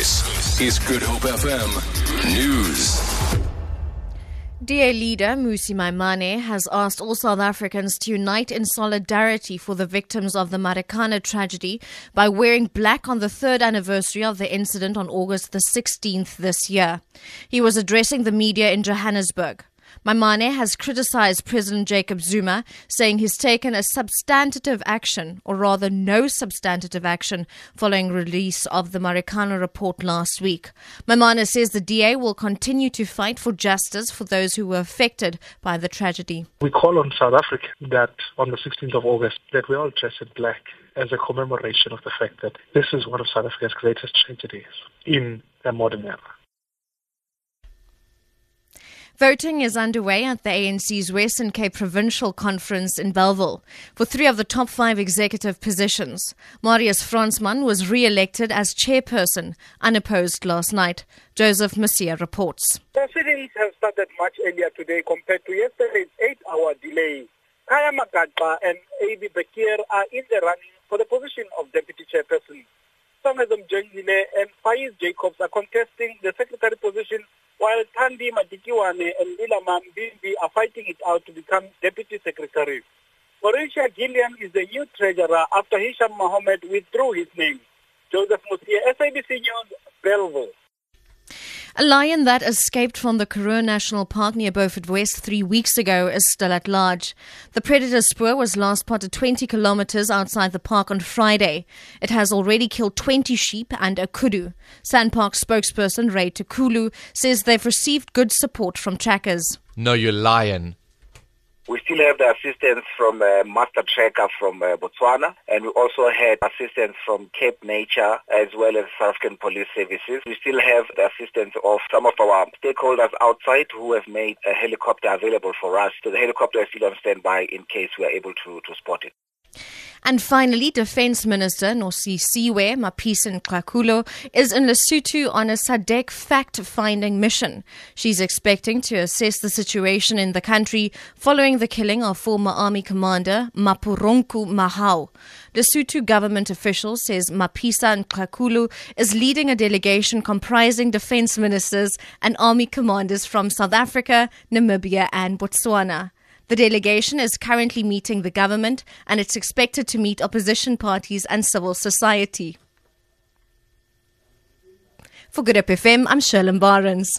This is Good Hope FM News. DA leader Mmusi Maimane has asked all South Africans to unite in solidarity for the victims of the Marikana tragedy by wearing black on the third anniversary of the incident on August the 16th this year. He was addressing the media in Johannesburg. Maimane has criticized President Jacob Zuma, saying he's taken a substantive action, or rather no substantive action, following release of the Marikana report last week. Maimane says the DA will continue to fight for justice for those who were affected by the tragedy. We call on South Africa that on the 16th of August, that we all dress in black as a commemoration of the fact that this is one of South Africa's greatest tragedies in the modern era. Voting is underway at the ANC's Western Cape Provincial Conference in Bellville for three of the top five executive positions. Marius Fransman was re-elected as chairperson, unopposed last night. Joseph Messier reports. Proceedings have started much earlier today compared to yesterday's 8-hour delay. Khaya Magaxa and A.B. Bekir are in the running for the position of deputy chairperson. Thomas M Jengile and Faiz Jacobs are contesting the secretary position, while Tandi Madikwane and Lilaman Bimbi are fighting it out to become Deputy Secretary. Mauricio Gilliam is the new treasurer after Hisham Mohamed withdrew his name. Joseph Mosia, SABC News, Bellville. A lion that escaped from the Karoo National Park near Beaufort West 3 weeks ago is still at large. The predator spoor was last spotted 20 kilometers outside the park on Friday. It has already killed 20 sheep and a kudu. Sanparks spokesperson Ray Tkhulu says they've received good support from trackers. No, you lion. We still have the assistance from Master Tracker from Botswana, and we also had assistance from Cape Nature as well as South African Police Services. We still have the assistance of some of our stakeholders outside who have made a helicopter available for us. So the helicopter is still on standby in case we are able to spot it. And finally, Defence Minister Nosiviwe Mapisa-Nqakula is in Lesotho on a SADC fact-finding mission. She's expecting to assess the situation in the country following the killing of former army commander Mapurungu Mahau. Lesotho government officials says Mapisa-Nqakula is leading a delegation comprising defence ministers and army commanders from South Africa, Namibia and Botswana. The delegation is currently meeting the government, and it's expected to meet opposition parties and civil society. For Good Up FM, I'm Sherlyn Barnes.